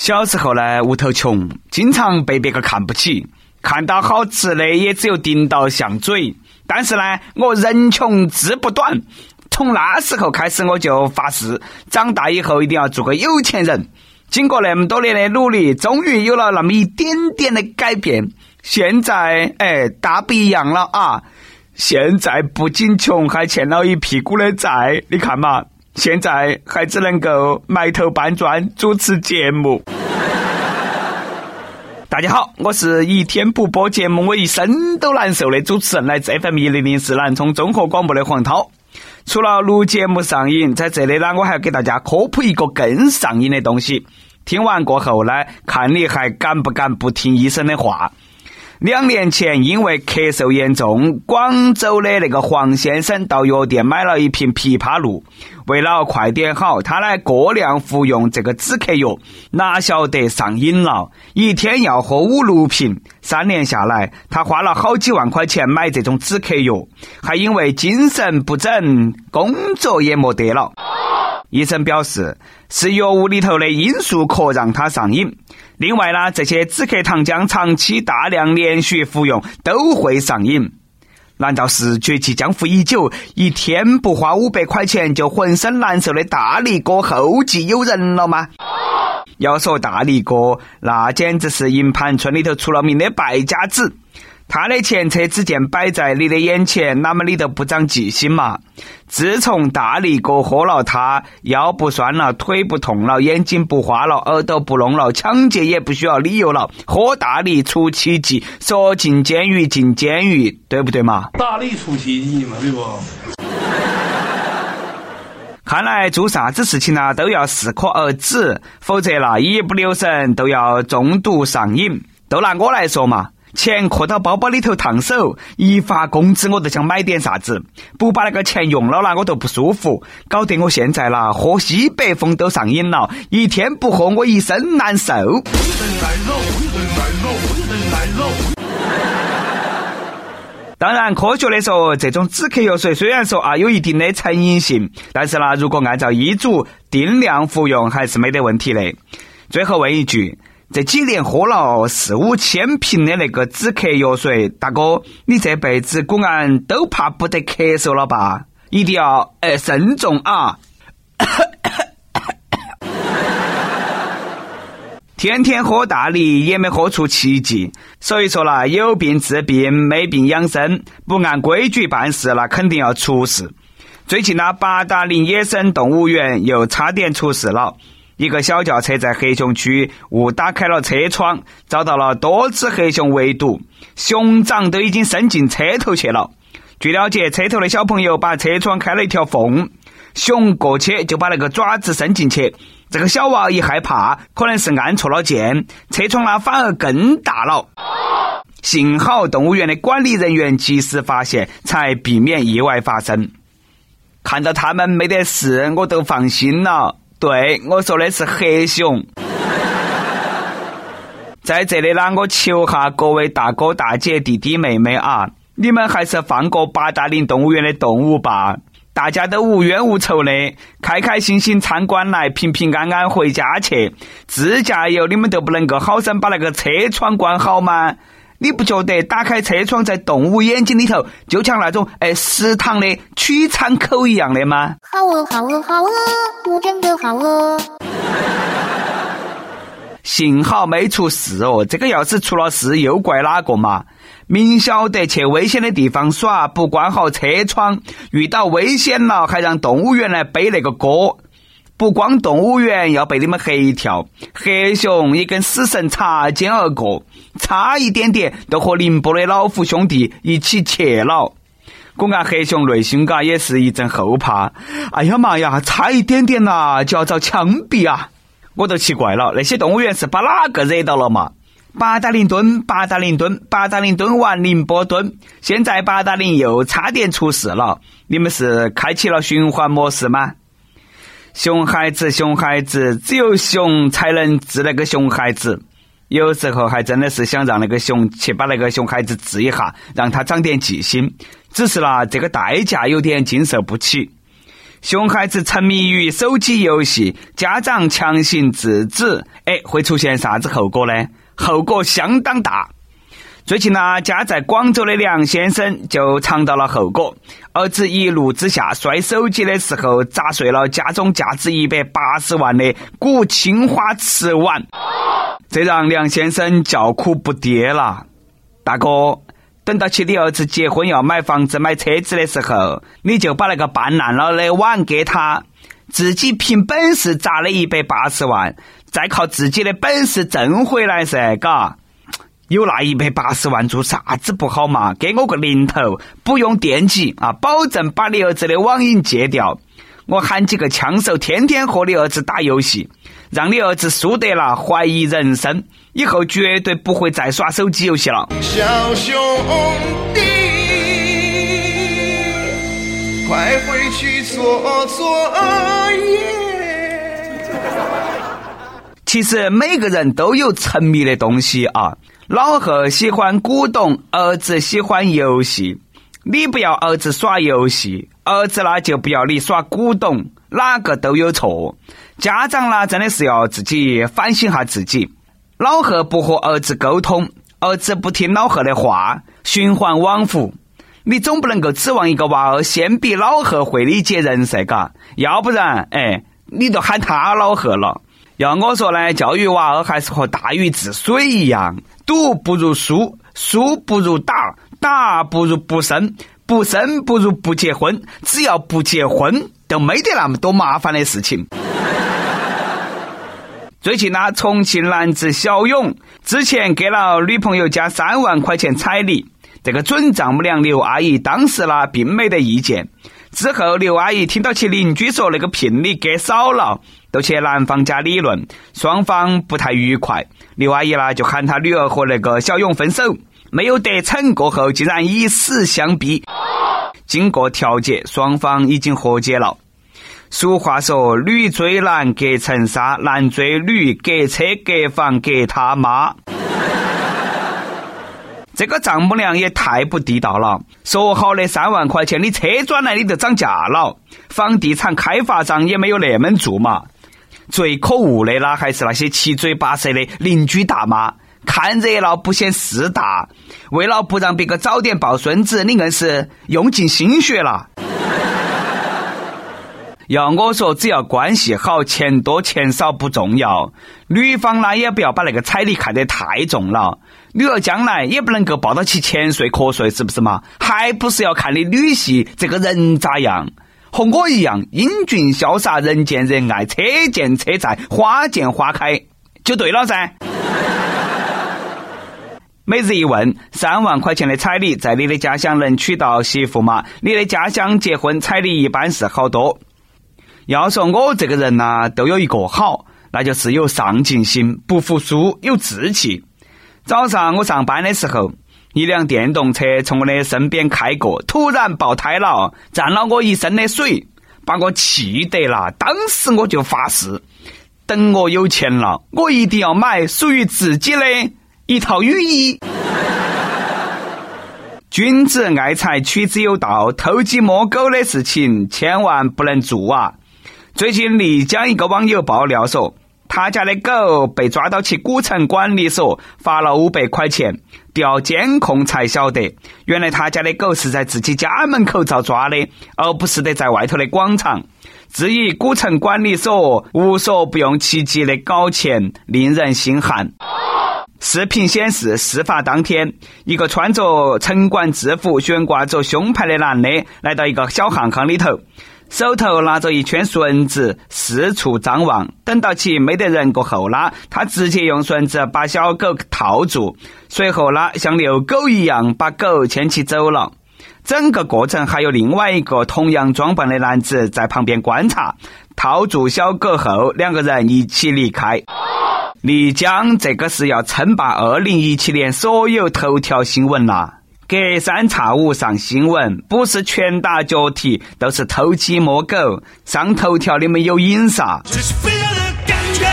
小时候呢，屋头穷，经常被别个看不起，看到好吃的也只有顶到上嘴。但是呢，我人穷志不短，从那时候开始我就发誓，长大以后一定要做个有钱人。经过那么多年的努力，终于有了那么一点点的改变。现在大不一样了啊！现在不仅穷，还欠了一屁股的债。你看嘛，现在还只能够埋头搬砖主持节目。大家好，我是一天不播节目我一身都难受的主持人，来自 FM100 南充综合广播的黄涛。除了录节目上瘾，在这里呢，我还要给大家科普一个更上瘾的东西。听完过后呢，看你还敢不敢不听医生的话。2年前，因为咳嗽严重，广州的那个黄先生到药店买了一瓶枇杷露，为了快点好，他来过量服用这个止咳药，哪晓得上瘾了，一天要喝5-6瓶。3年下来，他花了好几万块钱买这种止咳药，还因为精神不振，工作也没得了。医生表示，是药物里头的罂粟壳让他上瘾。另外呢，这些止咳糖浆长期大量连续服用都会上瘾。难道是觉其江湖已久，一天不花500块钱就浑身难受的大力哥后继有人了吗？要说大力哥，那简直是营盘村里头出了名的败家子。他的前车之鉴摆在你的眼前，那么你都不长记性嘛？自从大力哥喝了他，腰不酸了，腿不痛了，眼睛不花了，耳朵不聋了，抢劫也不需要理由了。喝大力出奇迹，说进监狱进监狱，对不对嘛？大力出奇迹嘛，对不？看来做啥子事情呢，都要适可而止，否则啦，一不留神都要中毒上瘾。都拿我来说嘛。钱扣到包包里头烫手，一发工资我都想买点啥子，不把那个钱用了啦，我都不舒服，搞得我现在啦，喝西北风都上瘾了，一天不喝我一身难受。当然，科学的说，这种止咳药水虽然说啊有一定的成瘾性，但是呢，如果按照医嘱定量服用，还是没得问题的。最后问一句。这几年喝了4-5千瓶的那个止咳药水，大哥，你这辈子公安都怕不得咳嗽了吧？一定要慎重啊！天天喝大力也没喝出奇迹，所以说啦，有病治病，没病养生，不按规矩办事那肯定要出事。最近呢，8达岭野生动物园又差点出事了。一个小轿车在黑熊区误打开了车窗，遭到了多只黑熊围堵，熊掌都已经伸进车头去了。据了解，车头的小朋友把车窗开了一条缝，熊过去就把那个爪子伸进去，这个小娃一害怕，可能是按错了键，车窗呢反而更大了。幸好动物园的管理人员及时发现，才避免意外发生。看到他们没得事，我都放心了。对，我说的是黑熊。在这里呢，我求下各位大哥大姐弟弟妹妹啊，你们还是放过8达岭动物园的动物吧，大家都无冤无仇的，开开心心参观来，平平安安回家去。自驾游你们都不能够好生把那个车窗关好吗？你不觉得打开车窗在动物眼睛里头就像那种食堂的取餐口一样的吗？好饿好饿好饿，我真的好饿。幸好没出事哦，这个要是出了事又怪哪个嘛？明晓得去危险的地方耍，不关好车窗，遇到危险了还让动物园来背那个锅。不光动物园要被你们吓一跳，黑熊也跟死神擦肩而过，差一点点都和宁波的老虎兄弟一起去了。公安黑熊内心也是一阵后怕，哎呀妈呀，差一点点啦，就要遭枪毙啊！我都奇怪了，那些动物园是把哪个惹到了嘛？8达岭完宁波蹲，现在8达岭又差点出事了，你们是开启了循环模式吗？熊孩子，熊孩子，只有熊才能治那个熊孩子。有时候还真的是想让那个熊去把那个熊孩子治一下，让他长点记性。只是啦，这个代价有点经受不起。熊孩子沉迷于手机游戏，家长强行制止，会出现啥子后果呢？后果相当大。最近呢，家在广州的梁先生就尝到了后果，儿子一怒之下摔手机的时候砸碎了家中价值180万的古青花瓷碗，这让梁先生叫苦不迭了。大哥，等到起你儿子结婚要买房子买车子的时候，你就把那个半烂了的碗给他，自己凭本事砸了180万，再靠自己的本事挣回来噻，嘎。有那180万做啥子不好嘛？给我个零头，不用惦记啊，保证把你儿子的网瘾戒掉。我喊几个枪手天天和你儿子打游戏，让你儿子输得了怀疑人生，以后绝对不会再耍手机游戏了。小兄弟，快回去做作业。其实每个人都有沉迷的东西啊。老贺喜欢古董，儿子喜欢游戏，你不要儿子耍游戏，儿子呢就不要你耍古董，哪个都有错。家长呢真的是要自己反省下自己。老贺不和儿子沟通，儿子不听老贺的话，循环往复。你总不能够指望一个娃儿先比老贺会理解人噻，嘎，要不然你都喊他老贺了。要我说呢，教育娃儿还是和大禹治水一样，赌不如输，输不如打，打不如不生，不生不如不结婚，只要不结婚都没得那么多麻烦的事情。最近呢，重庆男子小勇之前给了女朋友家3万块钱彩礼，这个准丈母娘刘阿姨当时呢并没得意见，之后刘阿姨听到其邻居说那个聘礼给少了，都去男方家理论，双方不太愉快。刘阿姨呢就喊她女儿和那个小勇分手，没有得逞过后竟然以死相逼。经过调解，双方已经和解了。俗话说，女追男隔层纱，男追女隔车隔房隔他妈。这个丈母娘也太不地道了，说好的3万块钱，你车转来你就涨价了，房地产开发商也没有那么做嘛。最可恶的啦，还是那些七嘴八舌的邻居大妈，看热闹不嫌事大，为了不让别个早点抱孙子，你硬是用尽心血了。要我说，只要关系好，钱多钱少不重要。女方呢也不要把那个彩礼看得太重了，女儿将来也不能够抱到起钱税课税，是不是嘛？还不是要看你女婿这个人咋样，和我一样英俊潇洒，人见人爱，车见车载，花见花开就对了噻。每日一问，3万块钱的彩礼在你的家乡能娶到媳妇吗？你的家乡结婚彩礼一般是好多。要说我这个人呢，都有一个好，那就是有上进心，不服输，有志气。早上我上班的时候，一辆电动车从我的身边开过，突然爆胎了，沾了我一身的水，把我气得了。当时我就发誓，等我有钱了，我一定要买属于自己的一套雨衣。君子爱财，取之有道，偷鸡摸狗的事情千万不能做啊！最近丽江一个网友爆料说，他家的狗被抓到去古城管理所罚了500块钱，调监控才晓得，原来他家的狗是在自己家门口遭抓的，而不是得在外头的广场。至于古城管理所无所不用其极的搞钱，令人心寒。视频显示，事发当天，一个穿着城管制服、悬挂着胸牌的男的来到一个小巷巷里头，手头拿着一圈绳子四处张望，等到其没得人过后呢，他直接用绳子把小狗套住，随后呢像遛狗一样把狗牵起走了。整个过程还有另外一个同样装扮的男子在旁边观察，套住小狗后两个人一起离开。丽江这个是要称霸2017年所有头条新闻啦，隔三差五上新闻，不是拳打脚踢都是偷鸡摸狗，上头条里面有影啥？这是飞扬的感觉，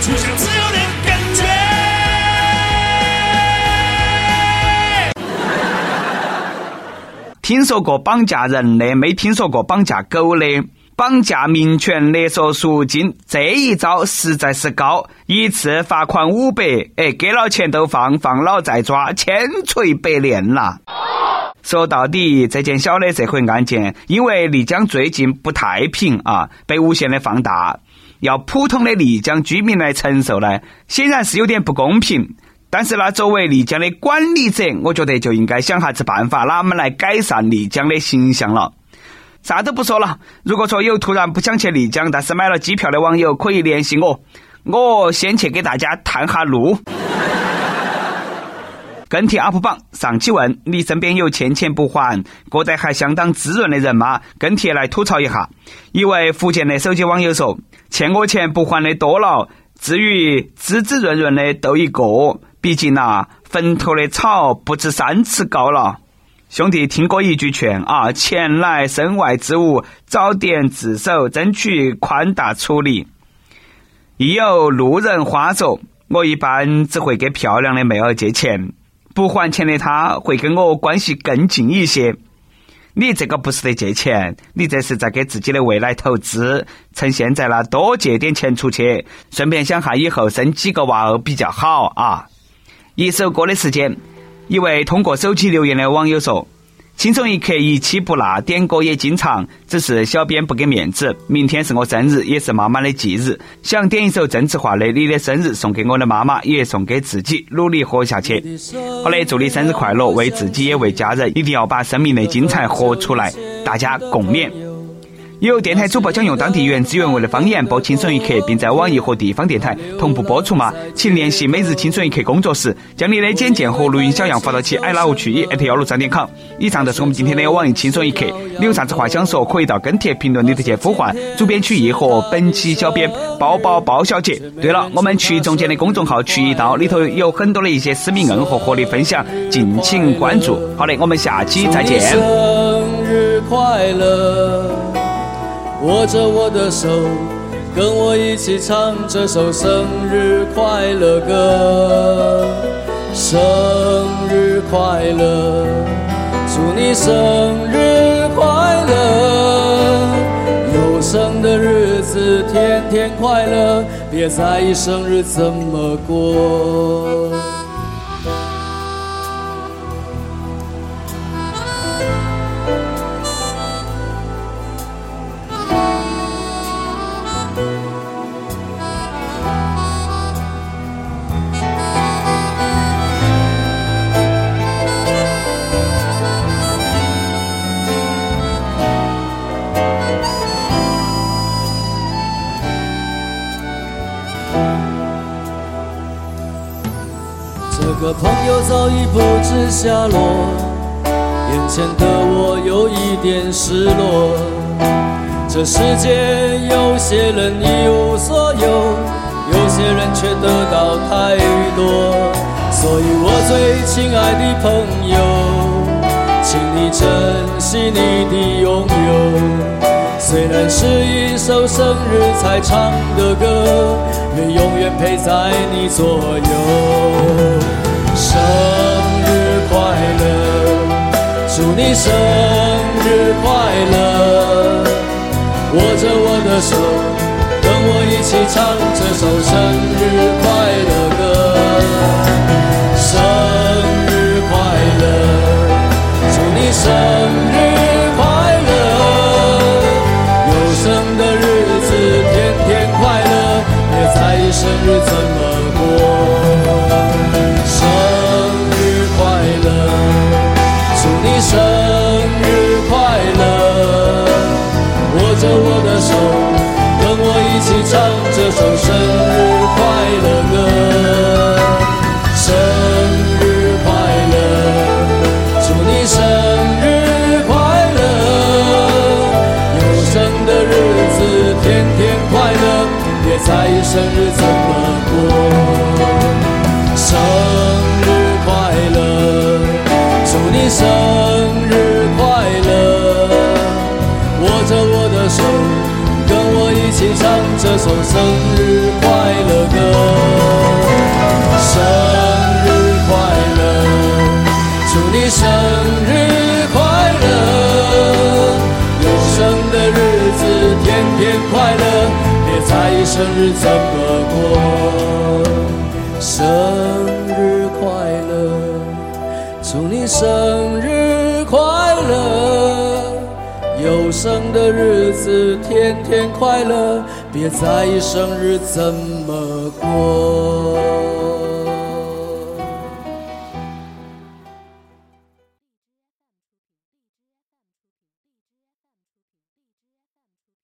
就像自由的感觉。听说过绑架人的，没听说过绑架狗的。绑架民权勒索赎金这一招实在是高，一次罚款500，给了钱都放了再抓，千锤百炼了。说到底，这件小的社会案件因为丽江最近不太平啊，被无限的放大，要普通的丽江居民来承受呢，显然是有点不公平。但是呢，作为丽江的管理者，我觉得就应该想下子办法，哪们来改善丽江的形象了。啥都不说了，如果说有突然不想去丽江但是买了机票的网友，可以联系我，我先去给大家探哈路。跟帖 up 榜上期问，你身边有欠钱不还过得还相当滋润的人吗？跟帖来吐槽一下。一位福建的手机网友说，欠我钱不还的多了，至于滋润润的都一个，毕竟啊，坟头的草不止3尺高了。兄弟，听过一句劝啊，钱乃身外之物，早点自首，争取宽大处理。已有路人花说，我一般只会给漂亮的妹儿借钱，不还钱的她会跟我关系更近一些。你这个不是在借钱，你这是在给自己的未来投资。趁现在了，多借点钱出去，顺便想下以后生几个娃儿比较好啊。一首歌的时间。一位通过手机留言的网友说，轻松一刻一期不落，点歌也经常，只是小编不给面子，明天是我生日，也是妈妈的忌日，想点一首郑智化的《你的生日》送给我的妈妈，也送给自己，努力活下去。好嘞，祝你生日快乐，为自己也为家人，一定要把生命的精彩活出来，大家共勉。有电台主播将用当地原汁原味的方言播轻松一刻，并在网易和地方电台同步播出吗？请联系每日轻松一刻工作室，将你的简介和录音小样发到qailaoqu1@163.com。 以上就是我们今天的网易轻松一刻，你有啥子话想说，可以到跟帖评论里头去呼唤主编曲艺和本期小编包小姐。对了，我们曲艺中间的公众号曲艺刀里头有很多的一些私密硬和活力分享，敬请关注。好嘞，我们下期再见。生日快乐，握着我的手，跟我一起唱这首生日快乐歌。生日快乐，祝你生日快乐，有生的日子天天快乐，别在意生日怎么过。这个朋友早已不知下落，眼前的我有一点失落。这世界有些人一无所有，有些人却得到太多。所以我最亲爱的朋友，请你珍惜你的拥有。虽然是一首生日才唱的歌，愿永远陪在你左右。生日快乐，祝你生日快乐，握着我的手，跟我一起唱这首生日快乐歌。生日快乐，祝你生日快乐，有生的日子天天快乐，别在意生日怎么过。生日快乐，握着我的手，跟我一起唱这首生日快乐歌。生日快乐，祝你生日快乐，有生的日子天天快乐，别在意生日怎么过。生日快乐，祝你生这首生日快乐歌。生日快乐，祝你生日快乐，生日怎么过？生日快乐，祝你生日快乐，有生的日子天天快乐，别在意生日怎么过。